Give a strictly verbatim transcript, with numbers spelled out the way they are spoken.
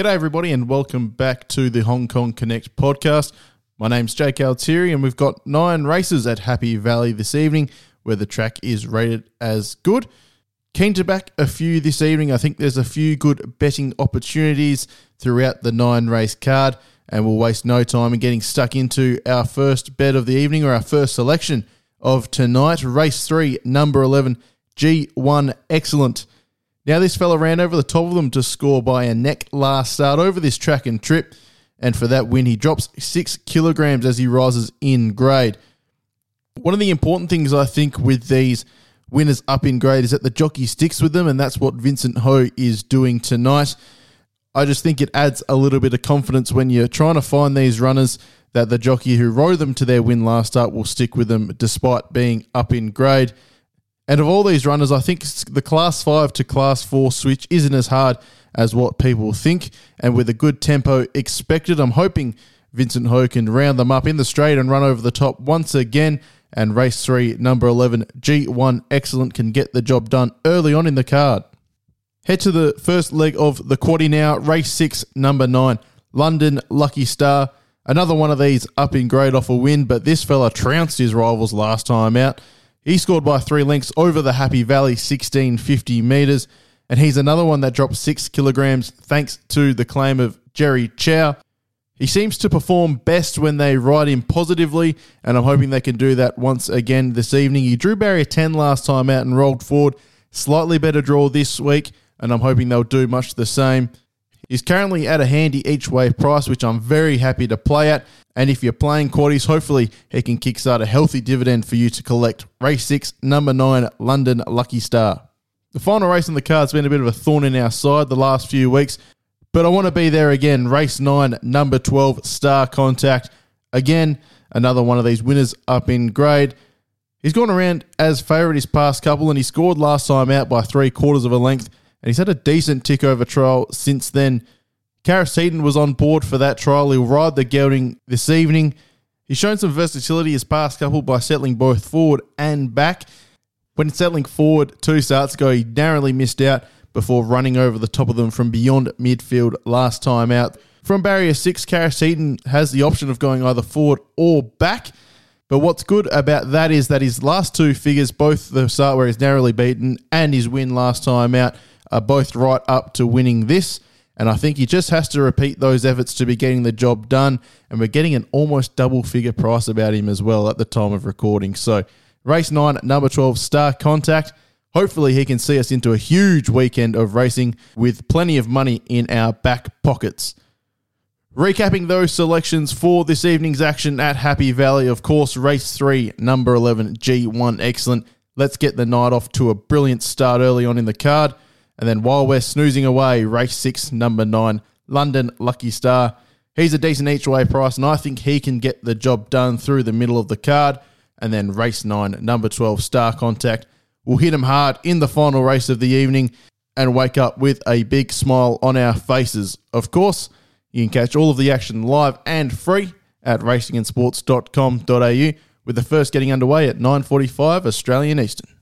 G'day everybody and welcome back to the Hong Kong Connect podcast. My name's Jake Altieri and we've got nine races at Happy Valley this evening where the track is rated as good. Keen to back a few this evening. I think there's a few good betting opportunities throughout the nine race card and we'll waste no time in getting stuck into our first bet of the evening or our first selection of tonight. Race three, number eleven, G one Excellent. Now this fella ran over the top of them to score by a neck last start over this track and trip, and for that win he drops six kilograms as he rises in grade. One of the important things I think with these winners up in grade is that the jockey sticks with them, and that's what Vincent Ho is doing tonight. I just think it adds a little bit of confidence when you're trying to find these runners that the jockey who rode them to their win last start will stick with them despite being up in grade. And of all these runners, I think the class five to class four switch isn't as hard as what people think. And with a good tempo expected, I'm hoping Vincent Ho can round them up in the straight and run over the top once again. And race three, number eleven, G one Excellent can get the job done early on in the card. Head to the first leg of the quaddie now. Race six, number nine, London Lucky Star. Another one of these up in grade off a win, but this fella trounced his rivals last time out. He scored by three lengths over the Happy Valley sixteen fifty metres, and he's another one that dropped six kilograms thanks to the claim of Jerry Chow. He seems to perform best when they ride him positively, and I'm hoping they can do that once again this evening. He drew barrier ten last time out and rolled forward. Slightly better draw this week, and I'm hoping they'll do much the same. He's currently at a handy each way price, which I'm very happy to play at. And if you're playing quaddies, hopefully he can kickstart a healthy dividend for you to collect. Race six, number nine, London Lucky Star. The final race on the card's been a bit of a thorn in our side the last few weeks, but I want to be there again. Race nine, number twelve, Star Contact. Again, another one of these winners up in grade. He's gone around as favourite his past couple, and he scored last time out by three quarters of a length. And he's had a decent tick-over trial since then. Karras Heaton was on board for that trial. He'll ride the gelding this evening. He's shown some versatility his past couple by settling both forward and back. When settling forward two starts ago, he narrowly missed out before running over the top of them from beyond midfield last time out. From barrier six, Karras Heaton has the option of going either forward or back. But what's good about that is that his last two figures, both the start where he's narrowly beaten and his win last time out, are both right up to winning this, and I think he just has to repeat those efforts to be getting the job done, and we're getting an almost double-figure price about him as well at the time of recording. So race nine, number twelve, Star Contact. Hopefully he can see us into a huge weekend of racing with plenty of money in our back pockets. Recapping those selections for this evening's action at Happy Valley, of course, race three, number eleven, G one Excellent. Let's get the night off to a brilliant start early on in the card. And then while we're snoozing away, race six, number nine, London Lucky Star. He's a decent each-way price, and I think he can get the job done through the middle of the card. And then race nine, number twelve, Star Contact. We'll hit him hard in the final race of the evening and wake up with a big smile on our faces. Of course, you can catch all of the action live and free at racing and sports dot com dot a u, with the first getting underway at nine forty-five Australian Eastern.